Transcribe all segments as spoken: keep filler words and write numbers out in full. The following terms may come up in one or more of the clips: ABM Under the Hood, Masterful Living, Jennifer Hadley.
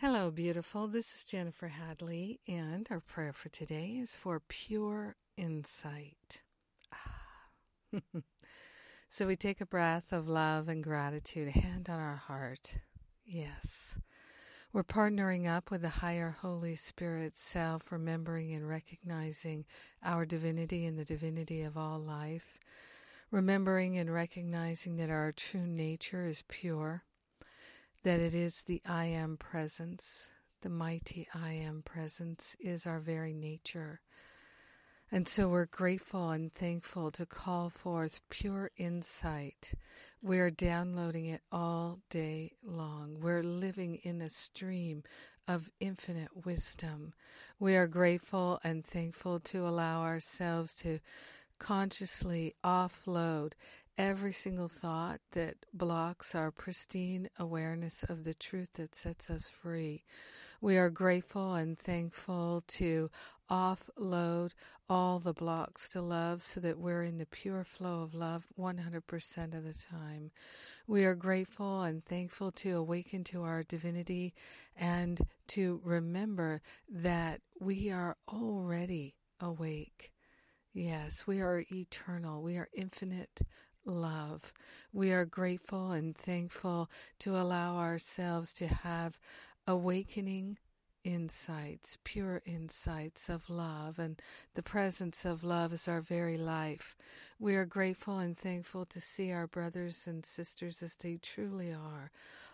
Hello, beautiful. This is Jennifer Hadley, and our prayer for today is for pure insight. Ah. So we take a breath of love and gratitude, a hand on our heart. Yes. We're partnering up with the higher Holy Spirit self, remembering and recognizing our divinity and the divinity of all life, remembering and recognizing that our true nature is pure, that it is the I Am Presence, the mighty I Am Presence is our very nature. And so we're grateful and thankful to call forth pure insight. We're downloading it all day long. We're living in a stream of infinite wisdom. We are grateful and thankful to allow ourselves to consciously offload every single thought that blocks our pristine awareness of the truth that sets us free. We are grateful and thankful to offload all the blocks to love so that we're in the pure flow of love one hundred percent of the time. We are grateful and thankful to awaken to our divinity and to remember that we are already awake. Yes, we are eternal. We are infinite love. We are grateful and thankful to allow ourselves to have awakening insights, pure insights of love, and the presence of love is our very life. We are grateful and thankful to see our brothers and sisters as they truly are.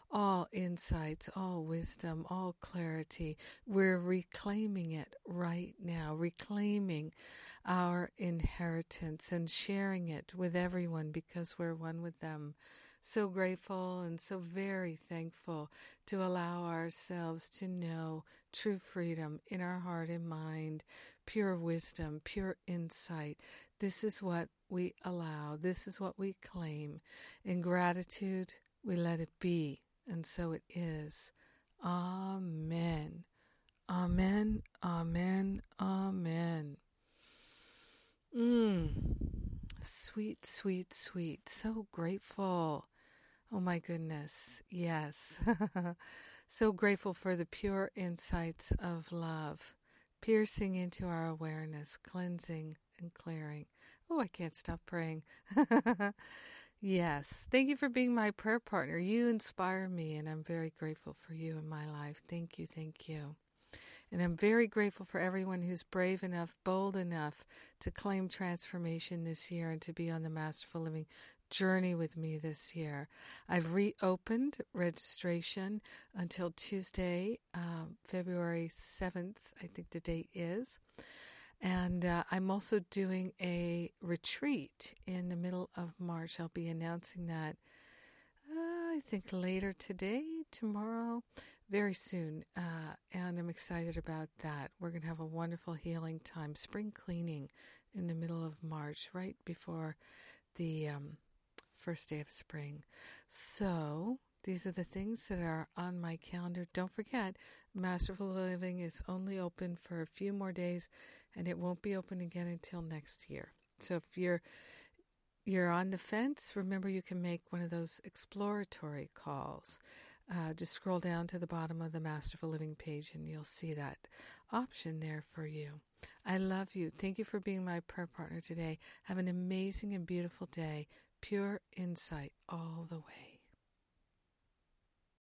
All insights, all wisdom, all clarity. We're reclaiming it right now, reclaiming our inheritance and sharing it with everyone because we're one with them. So grateful and so very thankful to allow ourselves to know true freedom in our heart and mind, pure wisdom, pure insight. This is what we allow. This is what we claim. In gratitude, we let it be. And so it is. Amen. Amen. Amen. Amen. Mm. Sweet, sweet, sweet. So grateful. Oh my goodness. Yes. So grateful for the pure insights of love, piercing into our awareness, cleansing and clearing. Oh, I can't stop praying. Yes. Thank you for being my prayer partner. You inspire me, and I'm very grateful for you in my life. Thank you. Thank you. And I'm very grateful for everyone who's brave enough, bold enough to claim transformation this year and to be on the Masterful Living journey with me this year. I've reopened registration until Tuesday, um, February seventh, I think the date is. And uh, I'm also doing a retreat in the middle of March. I'll be announcing that, uh, I think, later today, tomorrow, very soon. Uh, and I'm excited about that. We're going to have a wonderful healing time, spring cleaning in the middle of March, right before the um, first day of spring. So these are the things that are on my calendar. Don't forget, Masterful Living is only open for a few more days, and it won't be open again until next year. So if you're you're on the fence, remember you can make one of those exploratory calls. Uh, just scroll down to the bottom of the Masterful Living page, and you'll see that option there for you. I love you. Thank you for being my prayer partner today. Have an amazing and beautiful day. Pure insight all the way.